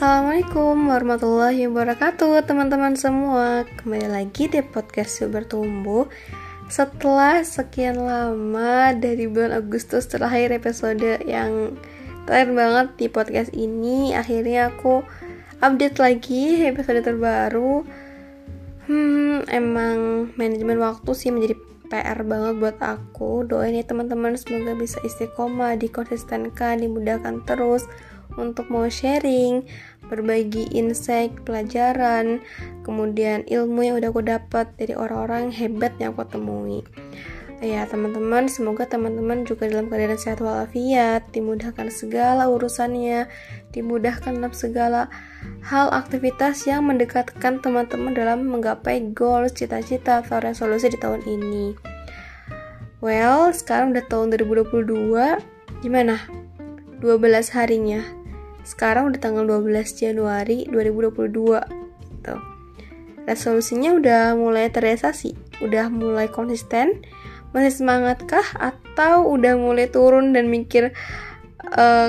Assalamualaikum warahmatullahi wabarakatuh teman-teman semua. Kembali lagi di podcast Si Bertumbuh. Setelah sekian lama dari bulan Agustus terakhir episode yang terakhir banget di podcast ini, akhirnya aku update lagi episode terbaru. Emang manajemen waktu sih menjadi PR banget buat aku. Doain ya teman-teman, semoga bisa istiqomah, dikonsistenkan, dimudahkan terus untuk mau sharing, berbagi insight, pelajaran, kemudian ilmu yang udah aku dapat dari orang-orang hebat yang aku temui. Ya teman-teman, semoga teman-teman juga dalam keadaan sehat walafiat, dimudahkan segala urusannya, dimudahkan dalam segala hal aktivitas yang mendekatkan teman-teman dalam menggapai goals, cita-cita, atau resolusi di tahun ini. Well, sekarang udah tahun 2022, gimana? 12 harinya. Sekarang udah tanggal 12 Januari 2022. Gitu. Resolusinya udah mulai terrealisasi, udah mulai konsisten. Masih semangatkah atau udah mulai turun dan mikir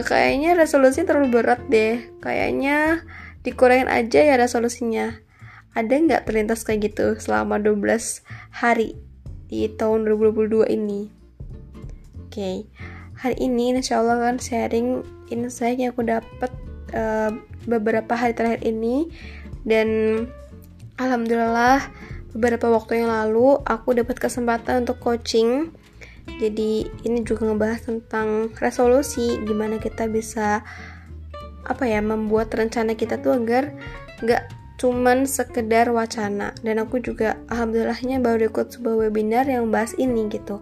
kayaknya resolusi terlalu berat deh. Kayaknya dikurangin aja ya resolusinya. Ada enggak terlintas kayak gitu selama 12 hari di tahun 2022 ini? Oke. Hari ini insyaallah akan sharing insight yang aku dapat beberapa hari terakhir ini, dan alhamdulillah beberapa waktu yang lalu aku dapat kesempatan untuk coaching. Jadi ini juga ngebahas tentang resolusi, gimana kita bisa membuat rencana kita tuh agar nggak cuman sekedar wacana. Dan aku juga alhamdulillahnya baru ikut sebuah webinar yang bahas ini gitu.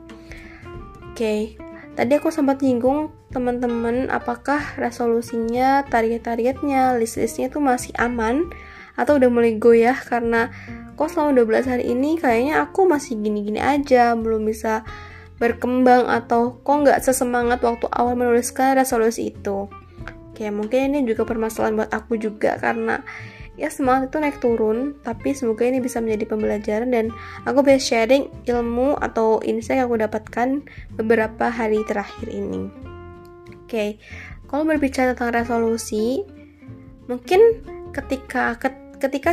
Oke. Tadi aku sempat nyinggung teman-teman, apakah resolusinya, target-targetnya, list-listnya itu masih aman atau udah mulai goyah karena kok selama 12 hari ini kayaknya aku masih gini-gini aja, belum bisa berkembang atau kok nggak sesemangat waktu awal menuliskan resolusi itu. Kayak mungkin ini juga permasalahan buat aku juga karena ya semangat itu naik turun, tapi semoga ini bisa menjadi pembelajaran dan aku bisa sharing ilmu atau insight yang aku dapatkan beberapa hari terakhir ini. Oke. Kalau berbicara tentang resolusi, mungkin ketika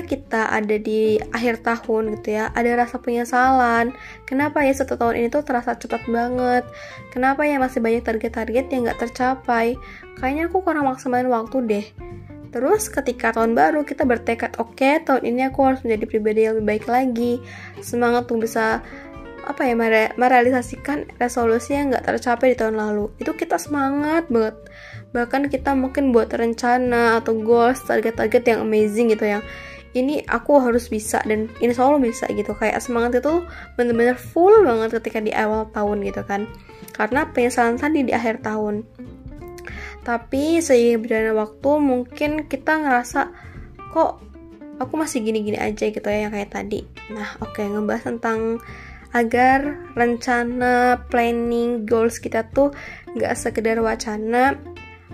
kita ada di akhir tahun gitu ya, ada rasa penyesalan. Kenapa ya satu tahun ini tuh terasa cepat banget? Kenapa ya masih banyak target-target yang nggak tercapai? Kayaknya aku kurang maksimalin waktu deh. Terus ketika tahun baru kita bertekad, oke, tahun ini aku harus menjadi pribadi yang lebih baik lagi. Semangat untuk bisa merealisasikan resolusi yang gak tercapai di tahun lalu. Itu kita semangat banget. Bahkan kita mungkin buat rencana atau goals, target-target yang amazing gitu, yang ini aku harus bisa dan insya Allah bisa gitu. Kayak semangat itu benar-benar full banget ketika di awal tahun gitu kan. Karena penyesalan tadi di akhir tahun. Tapi seiring berjalannya waktu mungkin kita ngerasa kok aku masih gini-gini aja gitu ya, yang kayak tadi. Nah oke, ngebahas tentang agar rencana, planning, goals kita tuh gak sekedar wacana.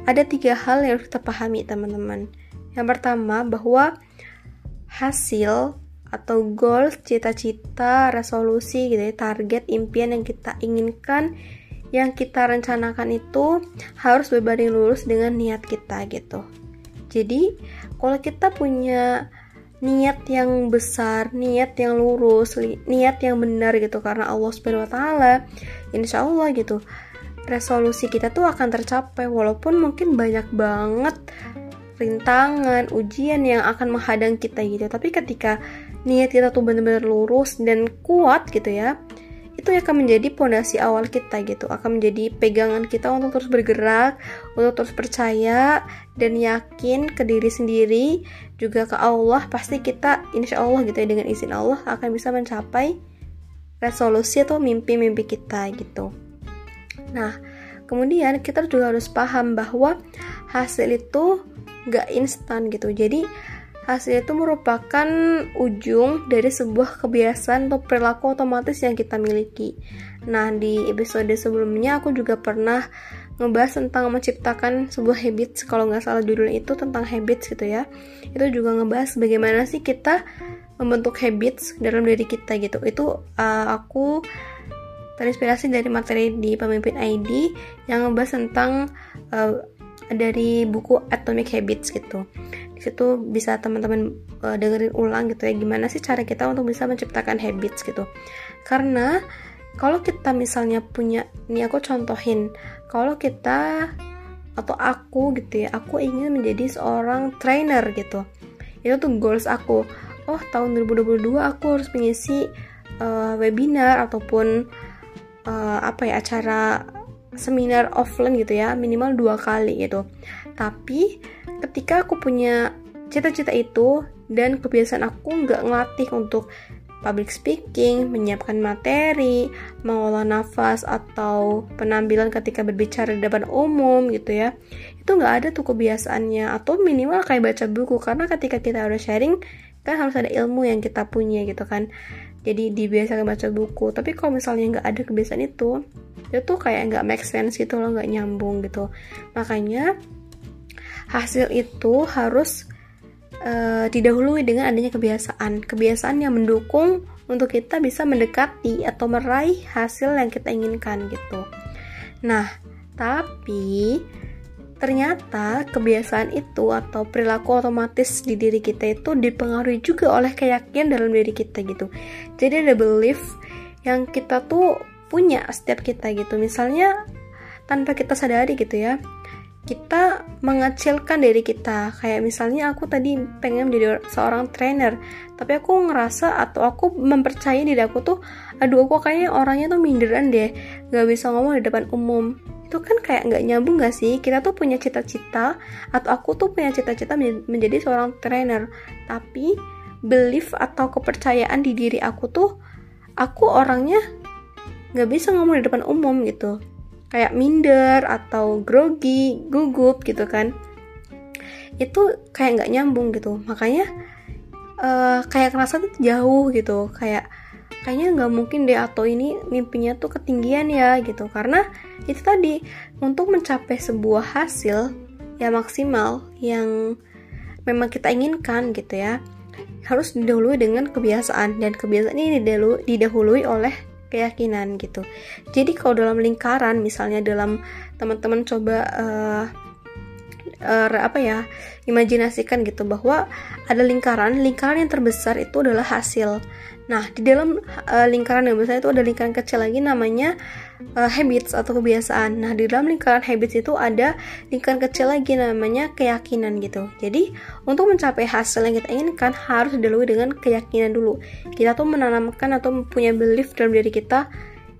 Ada 3 hal yang harus kita pahami teman-teman. Yang pertama, bahwa hasil atau goals, cita-cita, resolusi gitu ya, target, impian yang kita inginkan, yang kita rencanakan itu harus berbanding lurus dengan niat kita gitu. Jadi kalau kita punya niat yang besar, niat yang lurus, niat yang benar gitu karena Allah SWT, insya Allah gitu, resolusi kita tuh akan tercapai walaupun mungkin banyak banget rintangan, ujian yang akan menghadang kita gitu. Tapi ketika niat kita tuh benar-benar lurus dan kuat gitu ya, itu akan menjadi pondasi awal kita gitu, akan menjadi pegangan kita untuk terus bergerak, untuk terus percaya dan yakin ke diri sendiri, juga ke Allah. Pasti kita insya Allah gitu ya, dengan izin Allah akan bisa mencapai resolusi atau mimpi-mimpi kita gitu. Nah kemudian kita juga harus paham bahwa hasil itu gak instan gitu. Jadi hasil itu merupakan ujung dari sebuah kebiasaan atau perilaku otomatis yang kita miliki. Nah, di episode sebelumnya aku juga pernah ngebahas tentang menciptakan sebuah habits, kalau nggak salah judul itu tentang habits gitu ya. Itu juga ngebahas bagaimana sih kita membentuk habits dalam diri kita gitu. Itu aku terinspirasi dari materi di Pemimpin ID yang ngebahas tentang dari buku Atomic Habits gitu. situ bisa teman-teman dengerin ulang gitu ya, gimana sih cara kita untuk bisa menciptakan habits gitu. Karena kalau kita misalnya punya, nih aku contohin, kalau kita atau aku gitu ya, aku ingin menjadi seorang trainer gitu, itu tuh goals aku. Oh, tahun 2022 aku harus mengisi webinar ataupun acara seminar offline gitu ya, minimal 2 kali gitu. Tapi ketika aku punya cita-cita itu dan kebiasaan aku nggak ngelatih untuk public speaking, menyiapkan materi, mengolah nafas atau penampilan ketika berbicara di depan umum gitu ya, itu nggak ada tuh kebiasaannya. Atau minimal kayak baca buku, karena ketika kita udah sharing kan harus ada ilmu yang kita punya gitu kan, jadi dibiasakan baca buku. Tapi kalau misalnya nggak ada kebiasaan itu tuh kayak nggak make sense gitu loh, nggak nyambung gitu. Makanya hasil itu harus didahului dengan adanya kebiasaan yang mendukung untuk kita bisa mendekati atau meraih hasil yang kita inginkan gitu. Nah, tapi ternyata kebiasaan itu atau perilaku otomatis di diri kita itu dipengaruhi juga oleh keyakinan dalam diri kita gitu. Jadi ada belief yang kita tuh punya setiap kita gitu. Misalnya tanpa kita sadari gitu ya, kita mengecilkan diri kita. Kayak misalnya aku tadi pengen menjadi seorang trainer, tapi aku ngerasa atau aku mempercayai diri aku tuh, aduh aku kayaknya orangnya tuh minderan deh, gak bisa ngomong di depan umum. Itu kan kayak nggak nyambung nggak sih? Kita tuh punya cita-cita, atau aku tuh punya cita-cita menjadi seorang trainer, tapi belief atau kepercayaan di diri aku tuh, aku orangnya nggak bisa ngomong di depan umum gitu, kayak minder atau grogi, gugup gitu kan. Itu kayak nggak nyambung gitu. Makanya kayak ngerasa tuh jauh gitu, kayaknya nggak mungkin deh, atau ini mimpinya tuh ketinggian ya gitu. Karena itu tadi, untuk mencapai sebuah hasil ya maksimal yang memang kita inginkan gitu ya, harus didahului dengan kebiasaan, dan kebiasaan ini didahului oleh keyakinan gitu. Jadi kalau dalam lingkaran, misalnya dalam teman-teman coba imajinasikan gitu, bahwa ada lingkaran yang terbesar itu adalah hasil. Nah, di dalam lingkaran yang besar itu ada lingkaran kecil lagi namanya habits atau kebiasaan. Nah, di dalam lingkaran habits itu ada lingkaran kecil lagi namanya keyakinan gitu. Jadi, untuk mencapai hasil yang kita inginkan harus didahului dengan keyakinan dulu. Kita tuh menanamkan atau mempunyai belief dalam diri kita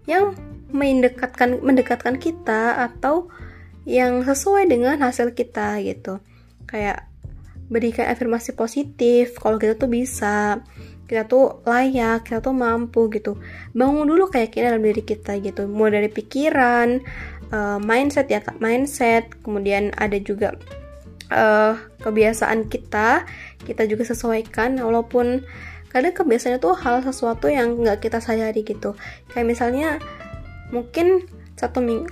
yang mendekatkan kita atau yang sesuai dengan hasil kita gitu. Kayak berikan afirmasi positif kalau kita tuh bisa, kita tuh layak, kita tuh mampu gitu. Bangun dulu keyakinan dalam diri kita gitu, mulai dari pikiran, mindset, kemudian ada juga kebiasaan kita juga sesuaikan, walaupun kadang kebiasaannya tuh hal sesuatu yang nggak kita sadari gitu. Kayak misalnya mungkin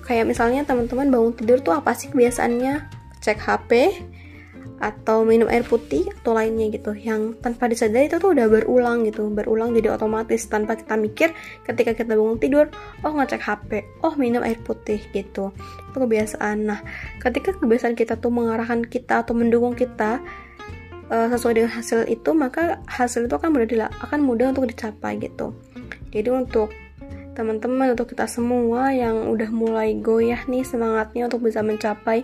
kayak misalnya teman-teman bangun tidur tuh apa sih kebiasaannya? Cek HP atau minum air putih atau lainnya gitu, yang tanpa disadari itu tuh udah berulang jadi otomatis tanpa kita mikir. Ketika kita bangun tidur, oh ngecek HP, oh minum air putih gitu, itu kebiasaan. Nah, ketika kebiasaan kita tuh mengarahkan kita atau mendukung kita sesuai dengan hasil itu, maka hasil itu akan mudah untuk dicapai gitu. Jadi untuk teman-teman, untuk kita semua yang udah mulai goyah nih semangatnya untuk bisa mencapai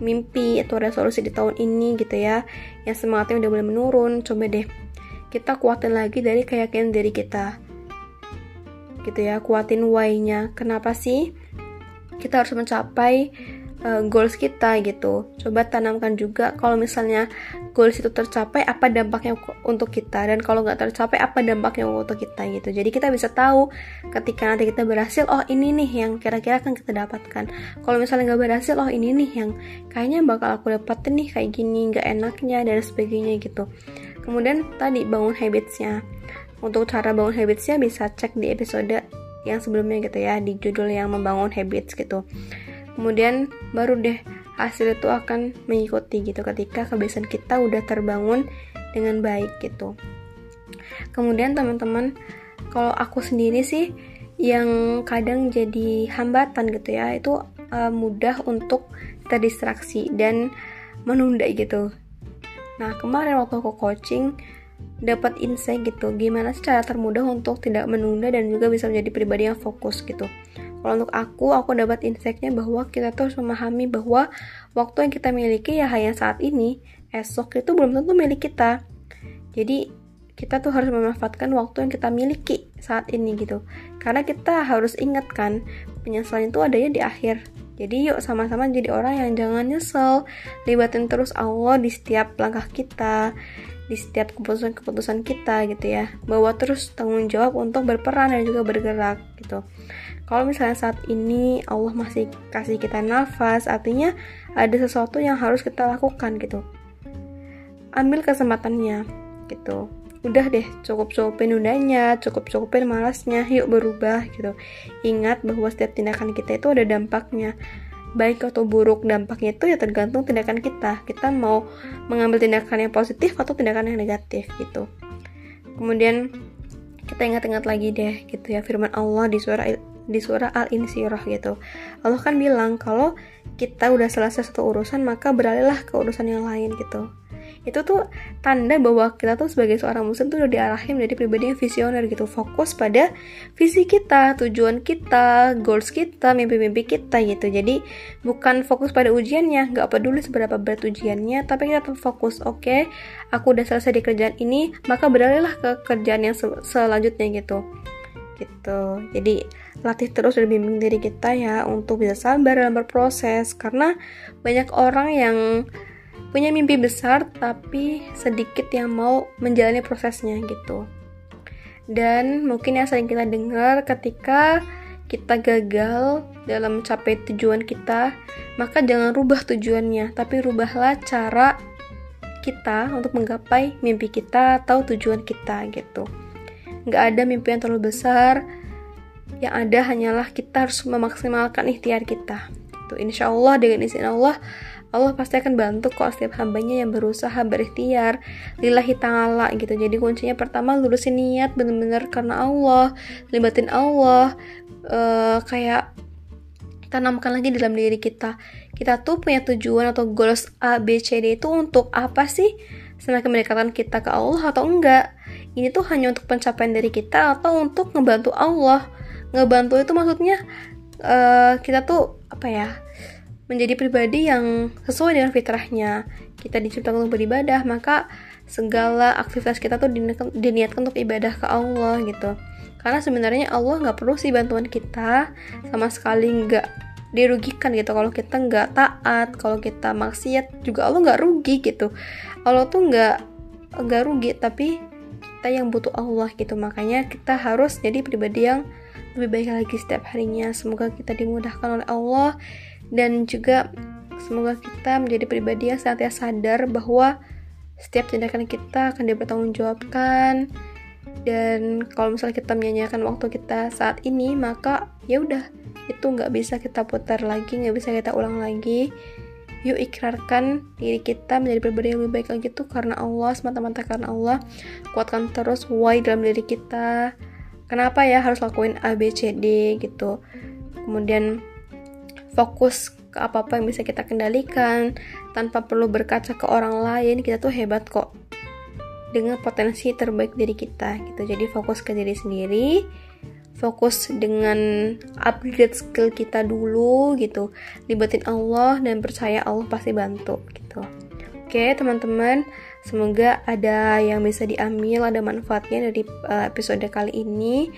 mimpi atau resolusi di tahun ini gitu ya, yang semangatnya udah mulai menurun, coba deh kita kuatin lagi dari keyakinan diri kita gitu ya. Kuatin why-nya, kenapa sih kita harus mencapai goals kita gitu. Coba tanamkan juga kalau misalnya goals itu tercapai, apa dampaknya untuk kita, dan kalau nggak tercapai, apa dampaknya untuk kita gitu. Jadi kita bisa tahu ketika nanti kita berhasil, oh ini nih yang kira-kira akan kita dapatkan. Kalau misalnya nggak berhasil, oh ini nih yang kayaknya bakal aku dapatin nih, kayak gini nggak enaknya dan sebagainya gitu. Kemudian tadi bangun habitsnya. Untuk cara bangun habitsnya bisa cek di episode yang sebelumnya gitu ya, di judul yang membangun habits gitu. Kemudian baru deh hasil itu akan mengikuti gitu, ketika kebiasaan kita udah terbangun dengan baik gitu. Kemudian teman-teman, kalau aku sendiri sih yang kadang jadi hambatan gitu ya, itu mudah untuk terdistraksi dan menunda gitu. Nah, kemarin waktu aku coaching dapat insight gitu, gimana secara termudah untuk tidak menunda dan juga bisa menjadi pribadi yang fokus gitu. Kalau untuk aku dapat insight-nya bahwa kita tuh harus memahami bahwa waktu yang kita miliki ya hanya saat ini, esok itu belum tentu milik kita. Jadi kita tuh harus memanfaatkan waktu yang kita miliki saat ini gitu. Karena kita harus ingat kan, penyesalan itu adanya di akhir. Jadi yuk sama-sama jadi orang yang jangan nyesel, libatin terus Allah di setiap langkah kita, di setiap keputusan-keputusan kita gitu ya. Bawa terus tanggung jawab untuk berperan dan juga bergerak gitu. Kalau misalnya saat ini Allah masih kasih kita nafas, artinya ada sesuatu yang harus kita lakukan gitu. Ambil kesempatannya gitu. Udah deh, cukup-cukupin nundanya, cukup-cukupin malasnya, yuk berubah gitu. Ingat bahwa setiap tindakan kita itu ada dampaknya, baik atau buruk. Dampaknya itu ya tergantung tindakan kita. Kita mau mengambil tindakan yang positif atau tindakan yang negatif gitu. Kemudian kita ingat-ingat lagi deh gitu ya firman Allah di surah Al-Insyirah gitu. Allah kan bilang kalau kita udah selesai satu urusan, maka beralihlah ke urusan yang lain gitu. Itu tuh tanda bahwa kita tuh sebagai seorang muslim tuh udah diarahin menjadi pribadi yang visioner gitu, fokus pada visi kita, tujuan kita, goals kita, mimpi-mimpi kita gitu. Jadi bukan fokus pada ujiannya, gak peduli seberapa berat ujiannya, tapi kita tetap fokus, oke, aku udah selesai di kerjaan ini, maka beralihlah ke kerjaan yang selanjutnya gitu. Jadi latih terus dan bimbing diri kita ya untuk bisa sabar dalam berproses, karena banyak orang yang punya mimpi besar tapi sedikit yang mau menjalani prosesnya gitu. Dan mungkin yang sering kita dengar, ketika kita gagal dalam mencapai tujuan kita, maka jangan rubah tujuannya, tapi rubahlah cara kita untuk menggapai mimpi kita atau tujuan kita gitu. Nggak ada mimpi yang terlalu besar, yang ada hanyalah kita harus memaksimalkan ikhtiar kita gitu. Insya Allah, dengan izin Allah pasti akan bantu kok setiap hambanya yang berusaha berikhtiar lillahi ta'ala gitu. Jadi kuncinya pertama lurusin niat bener-bener karena Allah, libatin Allah, kayak tanamkan lagi dalam diri kita tuh punya tujuan atau goals A, B, C, D itu untuk apa sih? Semakin mendekatan kita ke Allah atau enggak? Ini tuh hanya untuk pencapaian dari kita atau untuk ngebantu Allah? Ngebantu itu maksudnya kita tuh apa ya, menjadi pribadi yang sesuai dengan fitrahnya. Kita diciptakan untuk beribadah, maka segala aktivitas kita tuh diniatkan untuk ibadah ke Allah gitu. Karena sebenarnya Allah nggak perlu sih bantuan kita, sama sekali nggak dirugikan gitu. Kalau kita nggak taat, kalau kita maksiat juga Allah nggak rugi gitu. Allah tuh nggak rugi, tapi kita yang butuh Allah gitu. Makanya kita harus jadi pribadi yang lebih baik lagi setiap harinya. Semoga kita dimudahkan oleh Allah. Dan juga semoga kita menjadi pribadi yang senantiasa sadar bahwa setiap tindakan kita akan dipertanggungjawabkan. Dan kalau misalnya kita menyanyiakan waktu kita saat ini, maka ya udah, itu nggak bisa kita putar lagi, nggak bisa kita ulang lagi. Yuk ikrarkan diri kita menjadi pribadi yang lebih baik lagi tuh karena Allah, semata-mata karena Allah. Kuatkan terus why dalam diri kita. Kenapa ya harus lakuin A, B, C, D gitu. Kemudian fokus ke apa-apa yang bisa kita kendalikan tanpa perlu berkaca ke orang lain. Kita tuh hebat kok dengan potensi terbaik diri kita gitu. Jadi fokus ke diri sendiri, fokus dengan upgrade skill kita dulu gitu, libatin Allah dan percaya Allah pasti bantu gitu. Oke teman-teman, semoga ada yang bisa diambil, ada manfaatnya dari episode kali ini.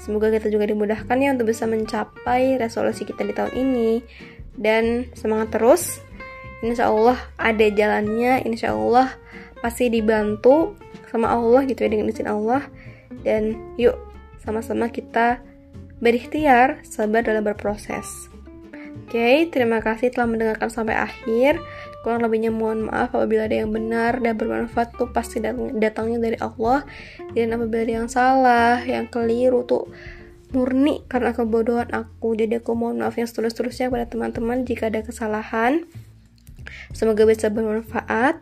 Semoga kita juga dimudahkan ya untuk bisa mencapai resolusi kita di tahun ini. Dan semangat terus, insya Allah ada jalannya, insya Allah pasti dibantu sama Allah gitu ya, dengan izin Allah. Dan yuk sama-sama kita berikhtiar, sabar dalam berproses. Oke, terima kasih telah mendengarkan sampai akhir. Kurang lebihnya mohon maaf, apabila ada yang benar dan bermanfaat tuh pasti datangnya dari Allah, dan apabila ada yang salah, yang keliru tuh murni karena kebodohan aku. Jadi aku mohon maaf yang setulus-tulusnya kepada teman-teman jika ada kesalahan. Semoga bisa bermanfaat.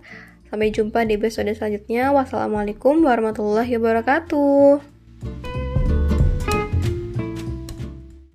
Sampai jumpa di episode selanjutnya. Wassalamualaikum warahmatullahi wabarakatuh.